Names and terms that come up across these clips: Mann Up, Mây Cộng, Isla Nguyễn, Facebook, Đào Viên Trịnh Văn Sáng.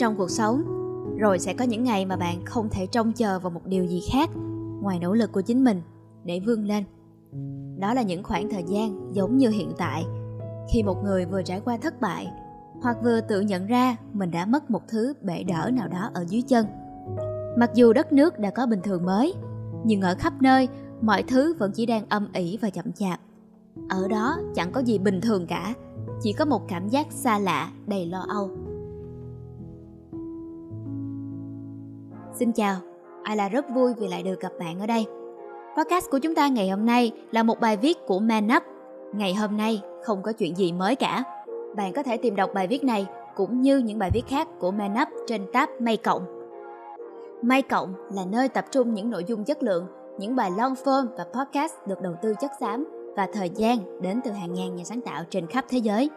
trong cuộc sống. Rồi sẽ có những ngày mà bạn không thể trông chờ vào một điều gì khác ngoài nỗ lực của chính mình để vươn lên. Đó là những khoảng thời gian giống như hiện tại, khi một người vừa trải qua thất bại hoặc vừa tự nhận ra mình đã mất một thứ bệ đỡ nào đó ở dưới chân. Mặc dù đất nước đã có bình thường mới, nhưng ở khắp nơi mọi thứ vẫn chỉ đang âm ỉ và chậm chạp. Ở đó chẳng có gì bình thường cả, chỉ có một cảm giác xa lạ đầy lo âu. Xin chào, Isla rất vui vì lại được gặp bạn ở đây. Podcast của chúng ta ngày hôm nay là một bài viết của Mann Up. Ngày hôm nay không có chuyện gì mới cả. Bạn có thể tìm đọc bài viết này cũng như những bài viết khác của Mann Up trên tab Mây Cộng. Mây Cộng là nơi tập trung những nội dung chất lượng, những bài long form và podcast được đầu tư chất xám và thời gian đến từ hàng ngàn nhà sáng tạo trên khắp thế giới.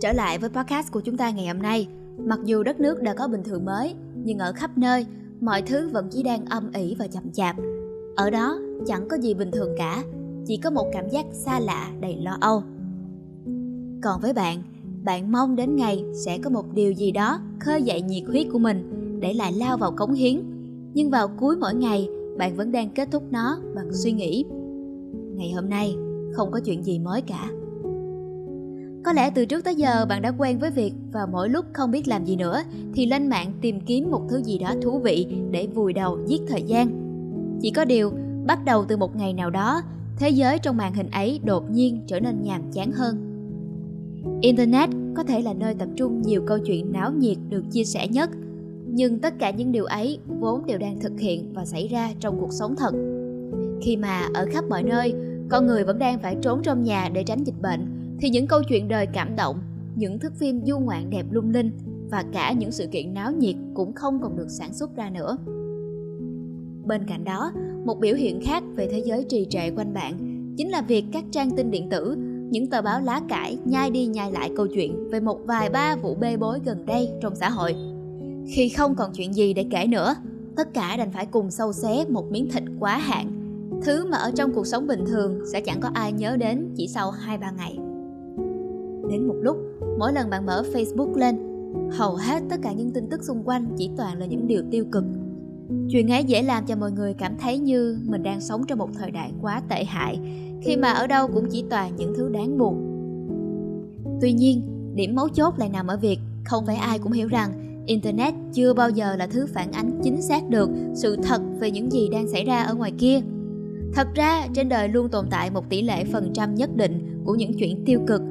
Trở lại với podcast của chúng ta ngày hôm nay, mặc dù đất nước đã có bình thường mới, nhưng ở khắp nơi, mọi thứ vẫn chỉ đang âm ỉ và chậm chạp. Ở đó, chẳng có gì bình thường cả, chỉ có một cảm giác xa lạ đầy lo âu. Còn với bạn, bạn mong đến ngày sẽ có một điều gì đó khơi dậy nhiệt huyết của mình để lại lao vào cống hiến. Nhưng vào cuối mỗi ngày, bạn vẫn đang kết thúc nó bằng suy nghĩ. Ngày hôm nay, không có chuyện gì mới cả. Có lẽ từ trước tới giờ bạn đã quen với việc và mỗi lúc không biết làm gì nữa thì lên mạng tìm kiếm một thứ gì đó thú vị để vùi đầu giết thời gian. Chỉ có điều, bắt đầu từ một ngày nào đó, thế giới trong màn hình ấy đột nhiên trở nên nhàm chán hơn. Internet có thể là nơi tập trung nhiều câu chuyện náo nhiệt được chia sẻ nhất, nhưng tất cả những điều ấy vốn đều đang thực hiện và xảy ra trong cuộc sống thật. Khi mà ở khắp mọi nơi, con người vẫn đang phải trốn trong nhà để tránh dịch bệnh, thì những câu chuyện đời cảm động, những thước phim du ngoạn đẹp lung linh và cả những sự kiện náo nhiệt cũng không còn được sản xuất ra nữa. Bên cạnh đó, một biểu hiện khác về thế giới trì trệ quanh bạn chính là việc các trang tin điện tử, những tờ báo lá cải nhai đi nhai lại câu chuyện về một vài ba vụ bê bối gần đây trong xã hội. Khi không còn chuyện gì để kể nữa, tất cả đành phải cùng xâu xé một miếng thịt quá hạn, thứ mà ở trong cuộc sống bình thường sẽ chẳng có ai nhớ đến chỉ sau 2-3 ngày. Đến một lúc, mỗi lần bạn mở Facebook lên, hầu hết tất cả những tin tức xung quanh chỉ toàn là những điều tiêu cực. Chuyện ấy dễ làm cho mọi người cảm thấy như mình đang sống trong một thời đại quá tệ hại, khi mà ở đâu cũng chỉ toàn những thứ đáng buồn. Tuy nhiên, điểm mấu chốt lại nằm ở việc không phải ai cũng hiểu rằng Internet chưa bao giờ là thứ phản ánh chính xác được sự thật về những gì đang xảy ra ở ngoài kia. Thật ra, trên đời luôn tồn tại một tỷ lệ phần trăm nhất định của những chuyện tiêu cực,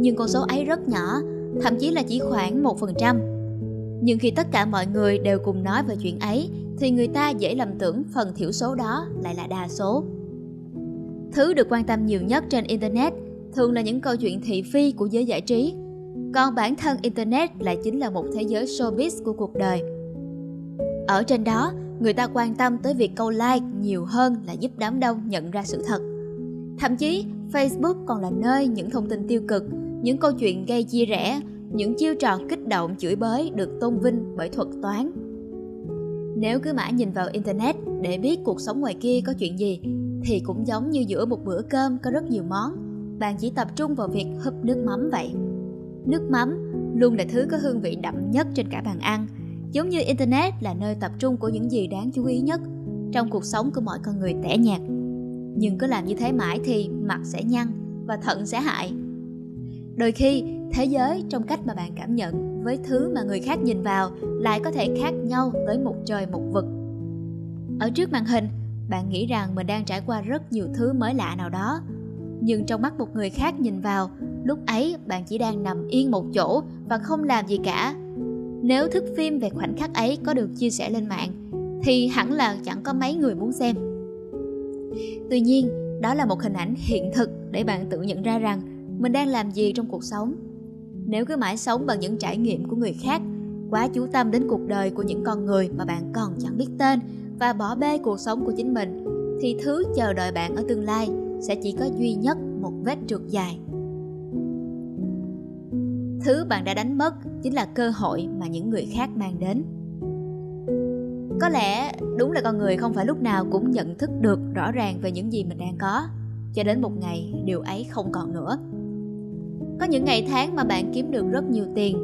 nhưng con số ấy rất nhỏ, thậm chí là chỉ khoảng 1%. Nhưng khi tất cả mọi người đều cùng nói về chuyện ấy, thì người ta dễ lầm tưởng phần thiểu số đó lại là đa số. Thứ được quan tâm nhiều nhất trên Internet thường là những câu chuyện thị phi của giới giải trí, còn bản thân Internet lại chính là một thế giới showbiz của cuộc đời. Ở trên đó, người ta quan tâm tới việc câu like nhiều hơn là giúp đám đông nhận ra sự thật. Thậm chí, Facebook còn là nơi những thông tin tiêu cực, những câu chuyện gây chia rẽ, những chiêu trò kích động chửi bới được tôn vinh bởi thuật toán. Nếu cứ mãi nhìn vào Internet để biết cuộc sống ngoài kia có chuyện gì, thì cũng giống như giữa một bữa cơm có rất nhiều món, bạn chỉ tập trung vào việc húp nước mắm vậy. Nước mắm luôn là thứ có hương vị đậm nhất trên cả bàn ăn, giống như Internet là nơi tập trung của những gì đáng chú ý nhất trong cuộc sống của mọi con người tẻ nhạt. Nhưng cứ làm như thế mãi thì mặt sẽ nhăn và thận sẽ hại. Đôi khi, thế giới trong cách mà bạn cảm nhận với thứ mà người khác nhìn vào lại có thể khác nhau tới một trời một vực. Ở trước màn hình, bạn nghĩ rằng mình đang trải qua rất nhiều thứ mới lạ nào đó. Nhưng trong mắt một người khác nhìn vào, lúc ấy bạn chỉ đang nằm yên một chỗ và không làm gì cả. Nếu thước phim về khoảnh khắc ấy có được chia sẻ lên mạng, thì hẳn là chẳng có mấy người muốn xem. Tuy nhiên, đó là một hình ảnh hiện thực để bạn tự nhận ra rằng mình đang làm gì trong cuộc sống. Nếu cứ mãi sống bằng những trải nghiệm của người khác, quá chú tâm đến cuộc đời của những con người mà bạn còn chẳng biết tên và bỏ bê cuộc sống của chính mình, thì thứ chờ đợi bạn ở tương lai sẽ chỉ có duy nhất một vết trượt dài. thứ bạn đã đánh mất chính là cơ hội mà những người khác mang đến. Có lẽ đúng là con người không phải lúc nào cũng nhận thức được rõ ràng về những gì mình đang có, cho đến một ngày điều ấy không còn nữa. Có những ngày tháng mà bạn kiếm được rất nhiều tiền,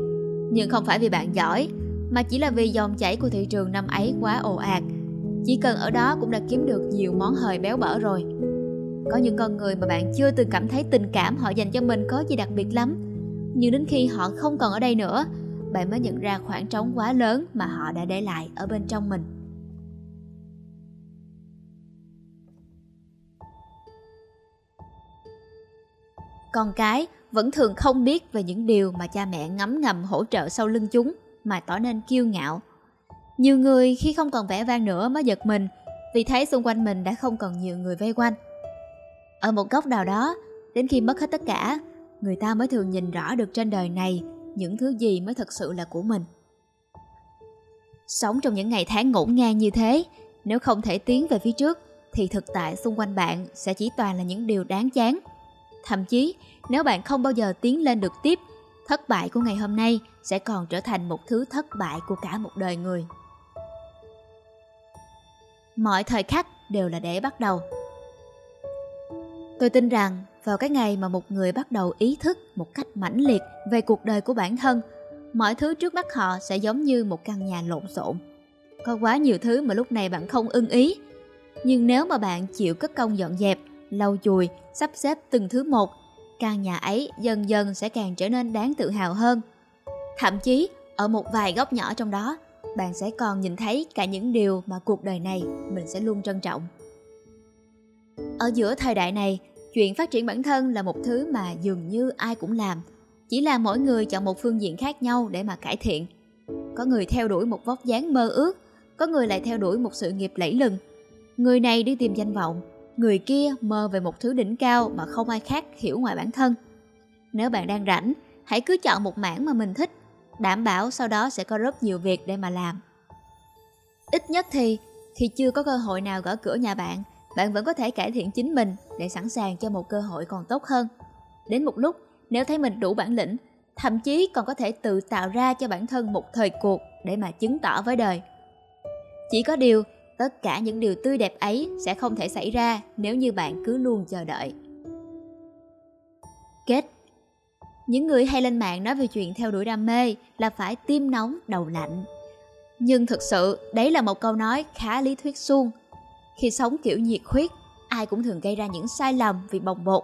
nhưng không phải vì bạn giỏi, mà chỉ là vì dòng chảy của thị trường năm ấy quá ồ ạt. Chỉ cần ở đó cũng đã kiếm được nhiều món hời béo bở rồi. Có những con người mà bạn chưa từng cảm thấy tình cảm họ dành cho mình có gì đặc biệt lắm, nhưng đến khi họ không còn ở đây nữa, bạn mới nhận ra khoảng trống quá lớn mà họ đã để lại ở bên trong mình. Con cái vẫn thường không biết về những điều mà cha mẹ ngấm ngầm hỗ trợ sau lưng chúng mà tỏ nên kiêu ngạo. Nhiều người khi không còn vẻ vang nữa mới giật mình vì thấy xung quanh mình đã không còn nhiều người vây quanh. Ở một góc nào đó, đến khi mất hết tất cả, người ta mới thường nhìn rõ được trên đời này những thứ gì mới thật sự là của mình. Sống trong những ngày tháng ngổn ngang như thế, nếu không thể tiến về phía trước thì thực tại xung quanh bạn sẽ chỉ toàn là những điều đáng chán. Thậm chí nếu bạn không bao giờ tiến lên được tiếp, thất bại của ngày hôm nay sẽ còn trở thành một thứ thất bại của cả một đời người. Mọi thời khắc đều là để bắt đầu. Tôi tin rằng vào cái ngày mà một người bắt đầu ý thức một cách mãnh liệt về cuộc đời của bản thân, mọi thứ trước mắt họ sẽ giống như một căn nhà lộn xộn. Có quá nhiều thứ mà lúc này bạn không ưng ý. Nhưng nếu mà bạn chịu cất công dọn dẹp, lau chùi, sắp xếp từng thứ một, căn nhà ấy dần dần sẽ càng trở nên đáng tự hào hơn. Thậm chí, ở một vài góc nhỏ trong đó, bạn sẽ còn nhìn thấy cả những điều mà cuộc đời này mình sẽ luôn trân trọng. Ở giữa thời đại này, chuyện phát triển bản thân là một thứ mà dường như ai cũng làm, chỉ là mỗi người chọn một phương diện khác nhau để mà cải thiện. Có người theo đuổi một vóc dáng mơ ước, có người lại theo đuổi một sự nghiệp lẫy lừng. Người này đi tìm danh vọng, người kia mơ về một thứ đỉnh cao mà không ai khác hiểu ngoài bản thân. Nếu bạn đang rảnh, hãy cứ chọn một mảng mà mình thích, đảm bảo sau đó sẽ có rất nhiều việc để mà làm. Ít nhất thì, khi chưa có cơ hội nào gõ cửa nhà bạn, bạn vẫn có thể cải thiện chính mình để sẵn sàng cho một cơ hội còn tốt hơn. Đến một lúc, nếu thấy mình đủ bản lĩnh, thậm chí còn có thể tự tạo ra cho bản thân một thời cuộc để mà chứng tỏ với đời. Chỉ có điều, tất cả những điều tươi đẹp ấy sẽ không thể xảy ra nếu như bạn cứ luôn chờ đợi. Kết. Những người hay lên mạng nói về chuyện theo đuổi đam mê là phải tim nóng, đầu lạnh. Nhưng thực sự, đấy là một câu nói khá lý thuyết suông. Khi sống kiểu nhiệt huyết, ai cũng thường gây ra những sai lầm vì bồng bột.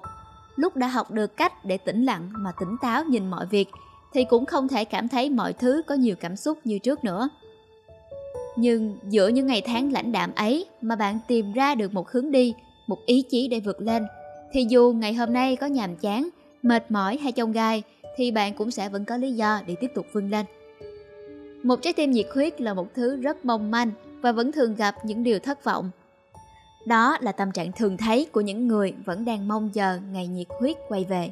Lúc đã học được cách để tĩnh lặng mà tỉnh táo nhìn mọi việc, thì cũng không thể cảm thấy mọi thứ có nhiều cảm xúc như trước nữa. Nhưng giữa những ngày tháng lãnh đạm ấy mà bạn tìm ra được một hướng đi, một ý chí để vượt lên, thì dù ngày hôm nay có nhàm chán, mệt mỏi hay chông gai, thì bạn cũng sẽ vẫn có lý do để tiếp tục vươn lên. Một trái tim nhiệt huyết là một thứ rất mong manh và vẫn thường gặp những điều thất vọng. Đó là tâm trạng thường thấy của những người vẫn đang mong chờ ngày nhiệt huyết quay về.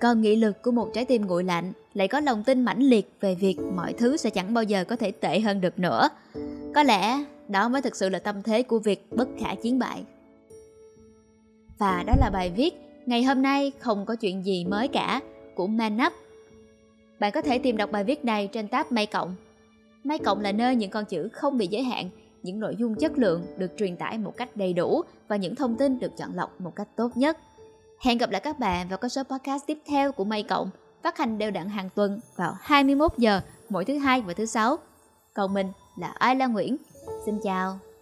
Còn nghị lực của một trái tim nguội lạnh lại có lòng tin mãnh liệt về việc mọi thứ sẽ chẳng bao giờ có thể tệ hơn được nữa. Có lẽ đó mới thực sự là tâm thế của việc bất khả chiến bại. Và đó là bài viết "Ngày hôm nay không có chuyện gì mới cả" của Mann Up. Bạn có thể tìm đọc bài viết này trên tab Mây Cộng. Mây Cộng là nơi những con chữ không bị giới hạn, những nội dung chất lượng được truyền tải một cách đầy đủ và những thông tin được chọn lọc một cách tốt nhất. Hẹn gặp lại các bạn vào các số podcast tiếp theo của Mây Cộng, phát hành đều đặn hàng tuần vào 21 giờ mỗi thứ Hai và thứ Sáu. Còn mình là Isla Nguyễn. Xin chào!